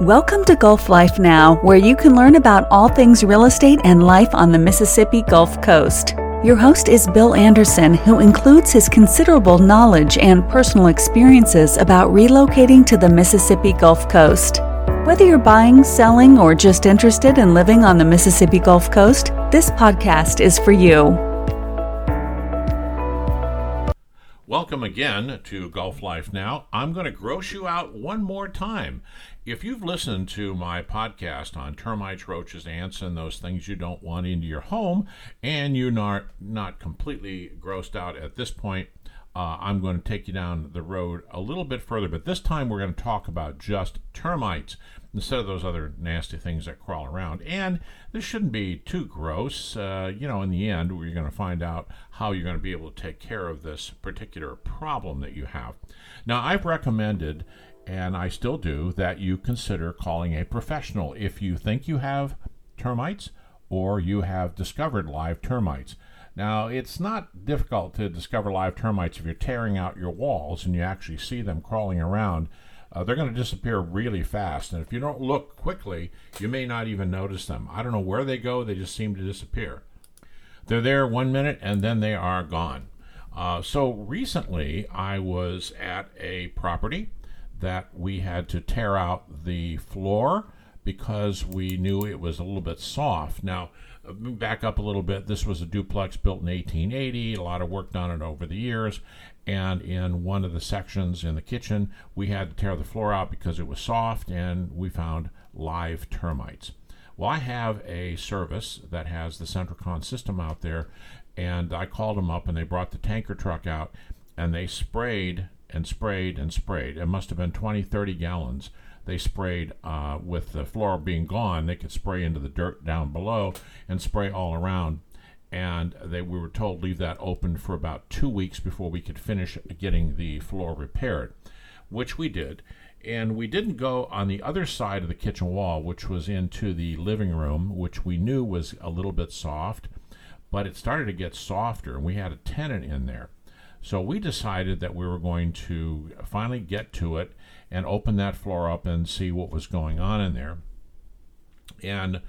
Welcome to Gulf Life Now, where you can learn about all things real estate and life on the Mississippi Gulf Coast. Your host is Bill Anderson, who includes his considerable knowledge and personal experiences about relocating to the Mississippi Gulf Coast. Whether you're buying, selling, or just interested in living on the Mississippi Gulf Coast, this podcast is for you. Welcome again to Gulf Life Now. I'm going to gross you out one more time. If you've listened to my podcast on termites, roaches, ants, and those things you don't want into your home, and you're not completely grossed out at this point, I'm going to take you down the road a little bit further. But this time we're going to talk about just termites instead of those other nasty things that crawl around. And this shouldn't be too gross. In the end, we're going to find out how you're going to be able to take care of this particular problem that you have. Now, I've recommended, and I still do, that you consider calling a professional if you think you have termites or you have discovered live termites. Now, it's not difficult to discover live termites if you're tearing out your walls and you actually see them crawling around. They're going to disappear really fast, and if you don't look quickly, you may not even notice them. I don't know where they go. They just seem to disappear. They're there 1 minute, and then they are gone. So recently, I was at a property that we had to tear out the floor because we knew it was a little bit soft. Now, back up a little bit. This was a duplex built in 1880, a lot of work done it over the years, and in one of the sections in the kitchen, we had to tear the floor out because it was soft, and we found live termites. Well, I have a service that has the Sentricon system out there, and I called them up, and they brought the tanker truck out, and they sprayed and sprayed and sprayed. It must have been 20, 30 gallons. They sprayed with the floor being gone. They could spray into the dirt down below and spray all around. And we were told leave that open for about 2 weeks before we could finish getting the floor repaired, which we did. And we didn't go on the other side of the kitchen wall, which was into the living room, which we knew was a little bit soft, but it started to get softer, and we had a tenant in there. So we decided that we were going to finally get to it and open that floor up and see what was going on in there. And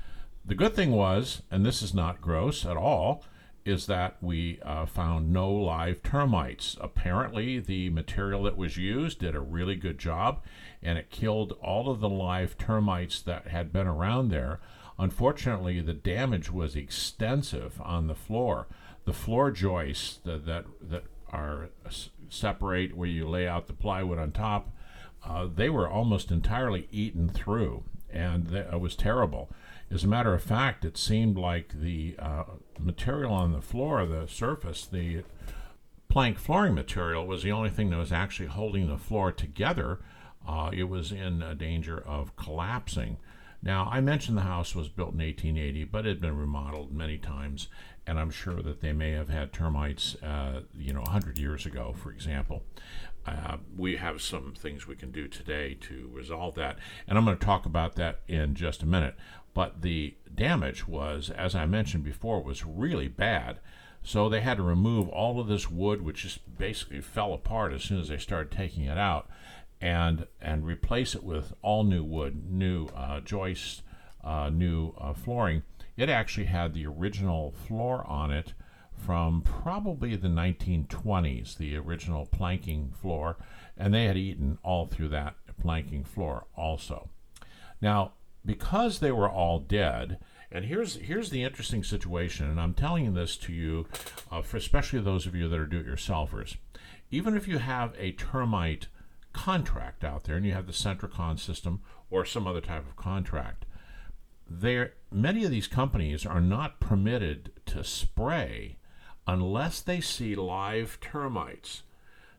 the good thing was, and this is not gross at all, is that we found no live termites. Apparently, the material that was used did a really good job, and it killed all of the live termites that had been around there. Unfortunately, the damage was extensive on the floor. The floor joists that are separate where you lay out the plywood on top, they were almost entirely eaten through, and it was terrible. As a matter of fact, it seemed like the material on the floor, the surface, the plank flooring material, was the only thing that was actually holding the floor together. It was in danger of collapsing. Now, I mentioned the house was built in 1880, but it had been remodeled many times, and I'm sure that they may have had termites, 100 years ago, for example. We have some things we can do today to resolve that, and I'm going to talk about that in just a minute. But the damage was, as I mentioned before, was really bad. So they had to remove all of this wood, which just basically fell apart as soon as they started taking it out, and replace it with all new wood, new joists, new flooring. It actually had the original floor on it from probably the 1920s, the original planking floor, and they had eaten all through that planking floor also. Now, because they were all dead, and here's the interesting situation, and I'm telling this to you, for especially those of you that are do-it-yourselfers. Even if you have a termite contract out there, and you have the Sentricon system or some other type of contract, many of these companies are not permitted to spray unless they see live termites.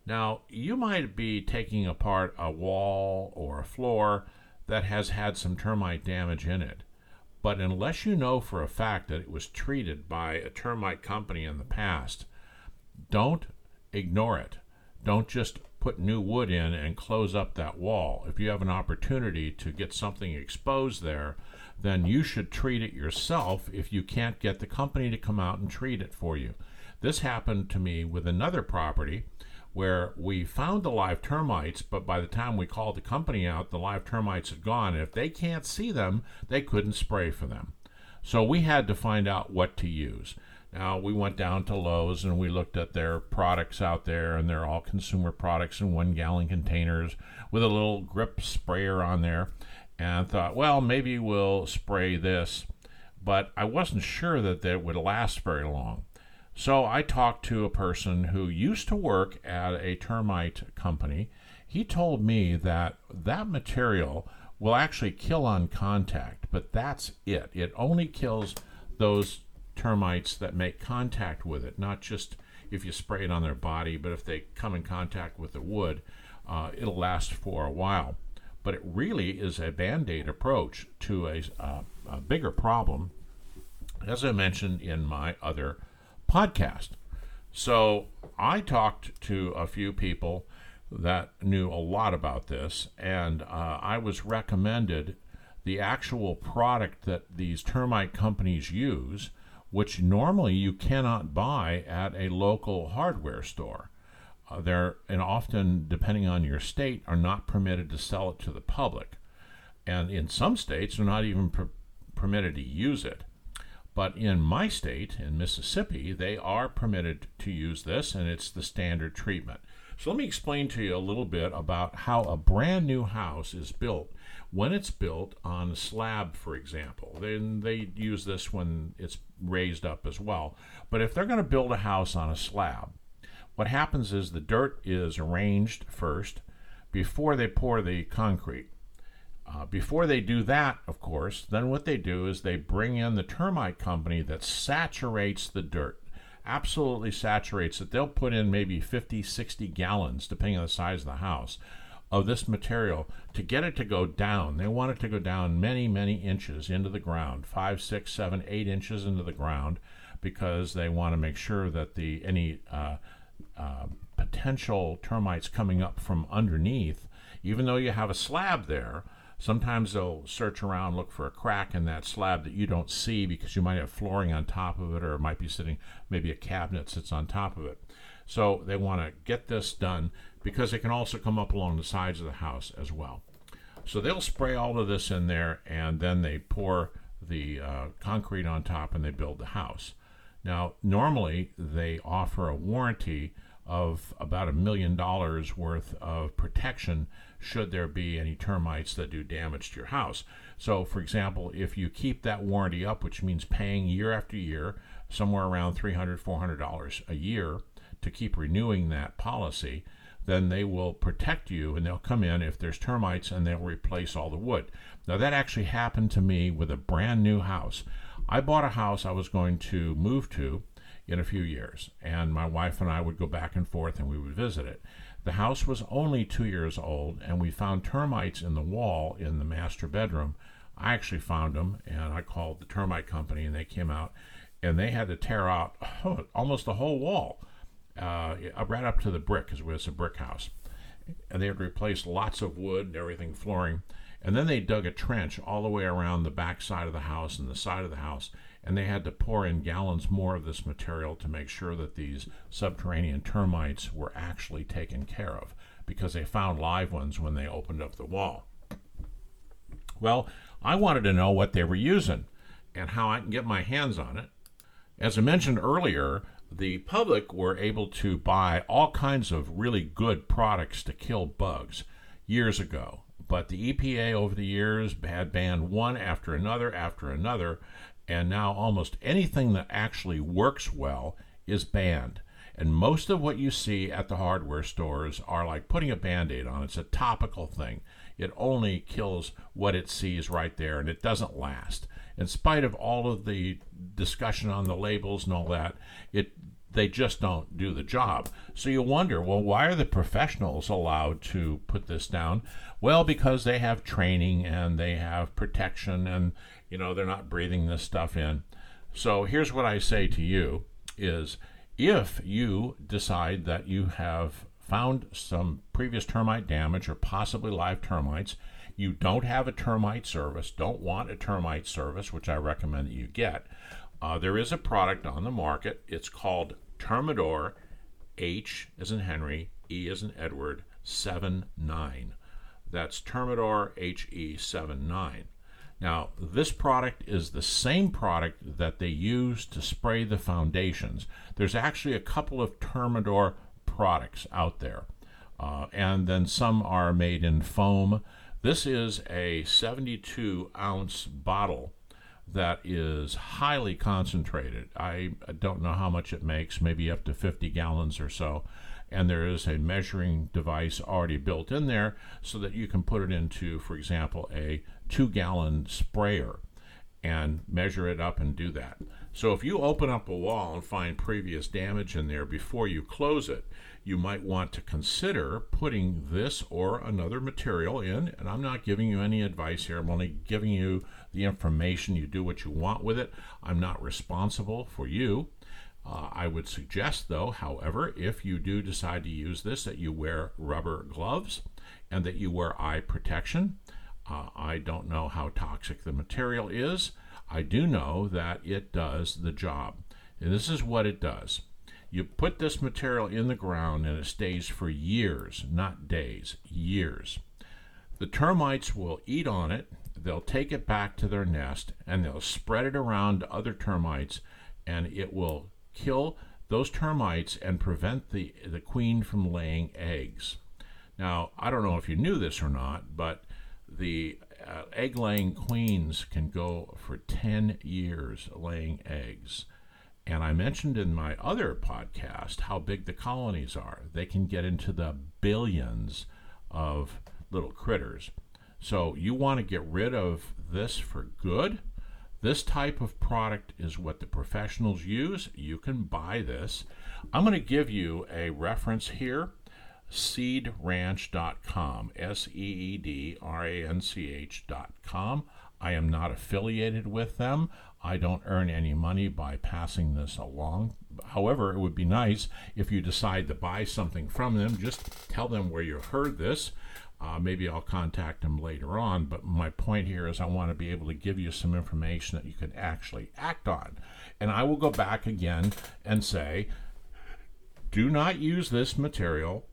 Now, you might be taking apart a wall or a floor that has had some termite damage in it, but unless you know for a fact that it was treated by a termite company in the past, don't ignore it. Don't just put new wood in and close up that wall. If you have an opportunity to get something exposed there, then you should treat it yourself if you can't get the company to come out and treat it for you. This happened to me with another property where we found the live termites, but by the time we called the company out, the live termites had gone. And if they can't see them, they couldn't spray for them. So we had to find out what to use. Now, we went down to Lowe's and we looked at their products out there, and they're all consumer products in 1 gallon containers with a little grip sprayer on there, and thought, well, maybe we'll spray this. But I wasn't sure that it would last very long. So I talked to a person who used to work at a termite company. He told me that that material will actually kill on contact, but that's it. It only kills those termites that make contact with it, not just if you spray it on their body, but if they come in contact with the wood, it'll last for a while. But it really is a band-aid approach to a bigger problem, as I mentioned in my other podcast. So I talked to a few people that knew a lot about this, and I was recommended the actual product that these termite companies use, which normally you cannot buy at a local hardware store. They're, and often, depending on your state, are not permitted to sell it to the public. And in some states, they're not even permitted to use it. But in my state, in Mississippi, they are permitted to use this, and it's the standard treatment. So let me explain to you a little bit about how a brand new house is built when it's built on a slab, for example. Then they use this when it's raised up as well. But if they're going to build a house on a slab, what happens is the dirt is arranged first before they pour the concrete. Before they do that, of course, then what they do is they bring in the termite company that saturates the dirt. Absolutely saturates it. They'll put in maybe 50, 60 gallons, depending on the size of the house, of this material to get it to go down. They want it to go down many, many inches into the ground, 5, 6, 7, 8 inches into the ground, because they want to make sure that the any potential termites coming up from underneath, even though you have a slab there, sometimes they'll search around, look for a crack in that slab that you don't see because you might have flooring on top of it, or it might be sitting, maybe a cabinet sits on top of it. So they want to get this done because it can also come up along the sides of the house as well. So they'll spray all of this in there, and then they pour the concrete on top and they build the house. Now, normally they offer a warranty of about $1 million worth of protection should there be any termites that do damage to your house. So, for example, if you keep that warranty up, which means paying year after year, somewhere around $300, $400 a year to keep renewing that policy, then they will protect you, and they'll come in if there's termites and they'll replace all the wood. Now, that actually happened to me with a brand new house. I bought a house I was going to move to in a few years, and my wife and I would go back and forth and we would visit it. The house was only 2 years old, and we found termites in the wall in the master bedroom. I actually found them, and I called the termite company, and they came out, and they had to tear out almost the whole wall, right up to the brick, because it was a brick house. And they had replaced lots of wood and everything, flooring, and then they dug a trench all the way around the back side of the house and the side of the house, and they had to pour in gallons more of this material to make sure that these subterranean termites were actually taken care of, because they found live ones when they opened up the wall. Well, I wanted to know what they were using and how I can get my hands on it. As I mentioned earlier, the public were able to buy all kinds of really good products to kill bugs years ago, but the EPA over the years had banned one after another, and now almost anything that actually works well is banned. And most of what you see at the hardware stores are like putting a Band-Aid on. It's a topical thing. It only kills what it sees right there, and it doesn't last. In spite of all of the discussion on the labels and all that, they just don't do the job. So you wonder, well, why are the professionals allowed to put this down? Well, because they have training and they have protection, and they're not breathing this stuff in. So here's what I say to you is, if you decide that you have found some previous termite damage or possibly live termites, you don't have a termite service, don't want a termite service, which I recommend that you get, there is a product on the market. It's called Termidor, H as in Henry, E as in Edward, 79. That's Termidor HE79. Now, this product is the same product that they use to spray the foundations. There's actually a couple of Termidor products out there, and then some are made in foam. This is a 72-ounce bottle that is highly concentrated. I don't know how much it makes, maybe up to 50 gallons or so. And there is a measuring device already built in there so that you can put it into, for example, a 2-gallon sprayer and measure it up and do that. So if you open up a wall and find previous damage in there before you close it, you might want to consider putting this or another material in. And I'm not giving you any advice here. I'm only giving you the information. You do what you want with it. I'm not responsible for you. I would suggest, though, however, if you do decide to use this, that you wear rubber gloves and that you wear eye protection. I don't know how toxic the material is. I do know that it does the job. And this is what it does. You put this material in the ground and it stays for years, not days, years. The termites will eat on it. They'll take it back to their nest and they'll spread it around to other termites, and it will kill those termites and prevent the queen from laying eggs. Now, I don't know if you knew this or not, but the egg-laying queens can go for 10 years laying eggs. And I mentioned in my other podcast how big the colonies are. They can get into the billions of little critters. So you want to get rid of this for good. This type of product is what the professionals use. You can buy this. I'm going to give you a reference here, SeedRanch.com, SeedRanch.com. I am not affiliated with them. I don't earn any money by passing this along. However, it would be nice if you decide to buy something from them. Just tell them where you heard this. Maybe I'll contact them later on, but my point here is I want to be able to give you some information that you can actually act on. And I will go back again and say, do not use this material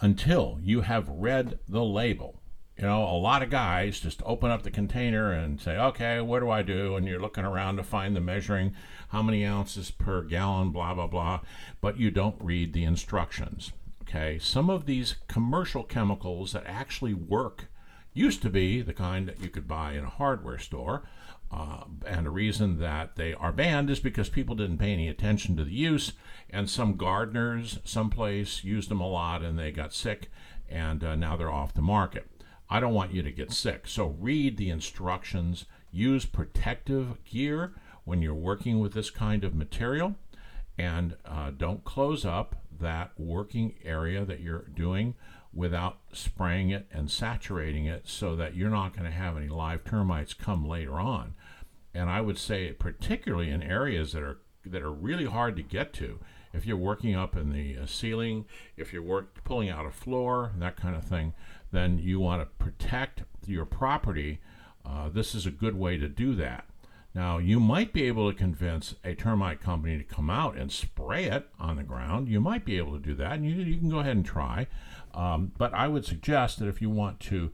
until you have read the label. You know, a lot of guys just open up the container and say, okay, what do? And you're looking around to find the measuring, how many ounces per gallon, blah, blah, blah, but you don't read the instructions. Okay, some of these commercial chemicals that actually work used to be the kind that you could buy in a hardware store, and the reason that they are banned is because people didn't pay any attention to the use, and some gardeners someplace used them a lot and they got sick, and now they're off the market. I don't want you to get sick, so read the instructions. Use protective gear when you're working with this kind of material, and don't close up that working area that you're doing without spraying it and saturating it so that you're not going to have any live termites come later on. And I would say particularly in areas that are really hard to get to, if you're working up in the ceiling, if you're pulling out a floor, that kind of thing, then you want to protect your property. This is a good way to do that. Now, you might be able to convince a termite company to come out and spray it on the ground. You might be able to do that, and you can go ahead and try. But I would suggest that if you want to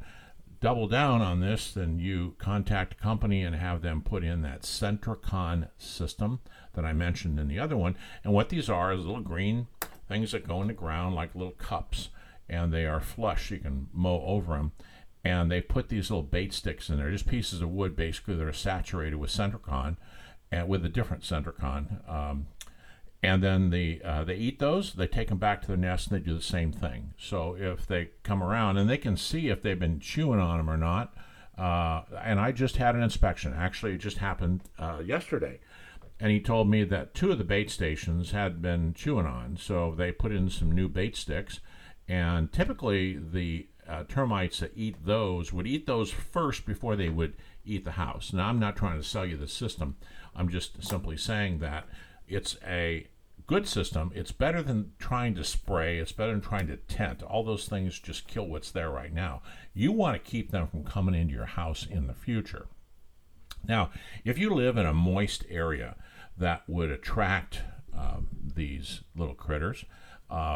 double down on this, then you contact a company and have them put in that Sentricon system that I mentioned in the other one. And what these are is little green things that go in the ground like little cups, and they are flush. You can mow over them. And they put these little bait sticks in there, just pieces of wood basically that are saturated with Sentricon, and with a different Sentricon. And then they eat those, they take them back to their nest, and they do the same thing. So if they come around, and they can see if they've been chewing on them or not. And I just had an inspection. Actually, it just happened yesterday. And he told me that 2 of the bait stations had been chewing on. So they put in some new bait sticks. And typically the termites that eat those would eat those first before they would eat the house. Now, I'm not trying to sell you the system. I'm just simply saying that it's a good system. It's better than trying to spray. It's better than trying to tent. All those things just kill what's there right now. You want to keep them from coming into your house in the future. Now, if you live in a moist area that would attract these little critters,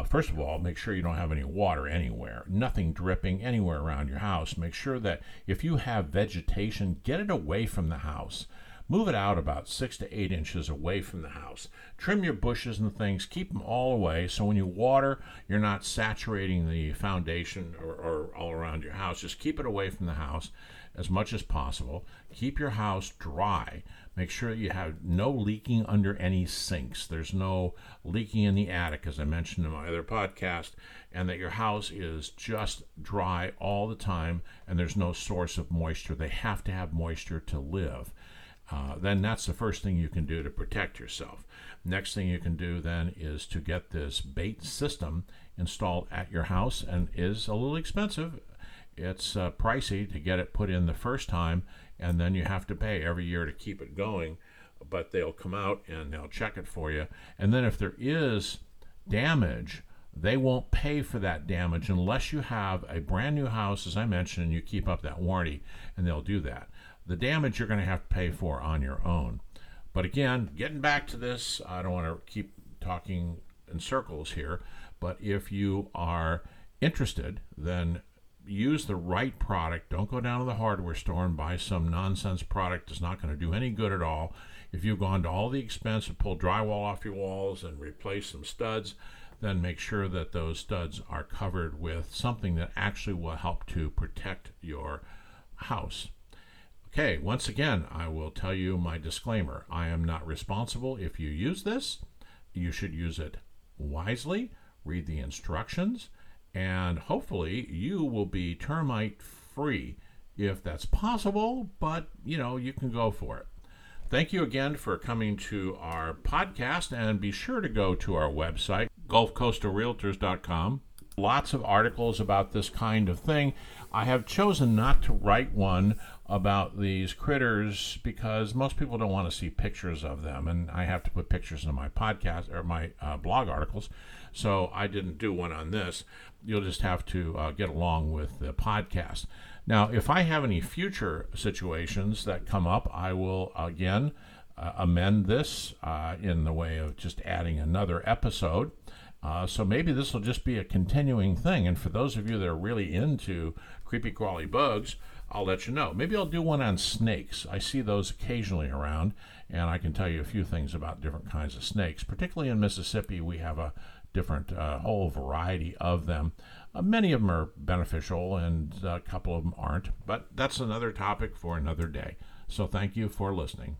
First of all, make sure you don't have any water anywhere, nothing dripping anywhere around your house. Make sure that if you have vegetation, get it away from the house. Move it out about 6 to 8 inches away from the house. Trim your bushes and things. Keep them all away so when you water, you're not saturating the foundation or all around your house. Just keep it away from the house as much as possible. Keep your house dry. Make sure you have no leaking under any sinks. There's no leaking in the attic, as I mentioned in my other podcast, and that your house is just dry all the time and there's no source of moisture. They have to have moisture to live. Then that's the first thing you can do to protect yourself. Next thing you can do then is to get this bait system installed at your house, and is a little expensive. It's pricey to get it put in the first time, and then you have to pay every year to keep it going, but they'll come out and they'll check it for you. And then if there is damage, they won't pay for that damage unless you have a brand new house, as I mentioned, and you keep up that warranty, and they'll do that. The damage you're going to have to pay for on your own. But again, getting back to this, I don't want to keep talking in circles here, but if you are interested, then use the right product. Don't go down to the hardware store and buy some nonsense product that's not going to do any good at all. If you've gone to all the expense to pull drywall off your walls and replace some studs, then make sure that those studs are covered with something that actually will help to protect your house. Okay, once again, I will tell you my disclaimer. I am not responsible. If you use this, you should use it wisely, read the instructions, and hopefully you will be termite free if that's possible, but you know, you can go for it. Thank you again for coming to our podcast, and be sure to go to our website, gulfcoastalreators.com. Lots of articles about this kind of thing. I have chosen not to write one about these critters because most people don't want to see pictures of them, and I have to put pictures in my podcast or my blog articles, so I didn't do one on this. You'll just have to get along with the podcast. Now, if I have any future situations that come up, I will again amend this in the way of just adding another episode. So maybe this will just be a continuing thing, and for those of you that are really into creepy crawly bugs, I'll let you know. Maybe I'll do one on snakes. I see those occasionally around, and I can tell you a few things about different kinds of snakes. Particularly in Mississippi, we have a different whole variety of them. Many of them are beneficial, and a couple of them aren't, but that's another topic for another day. So thank you for listening.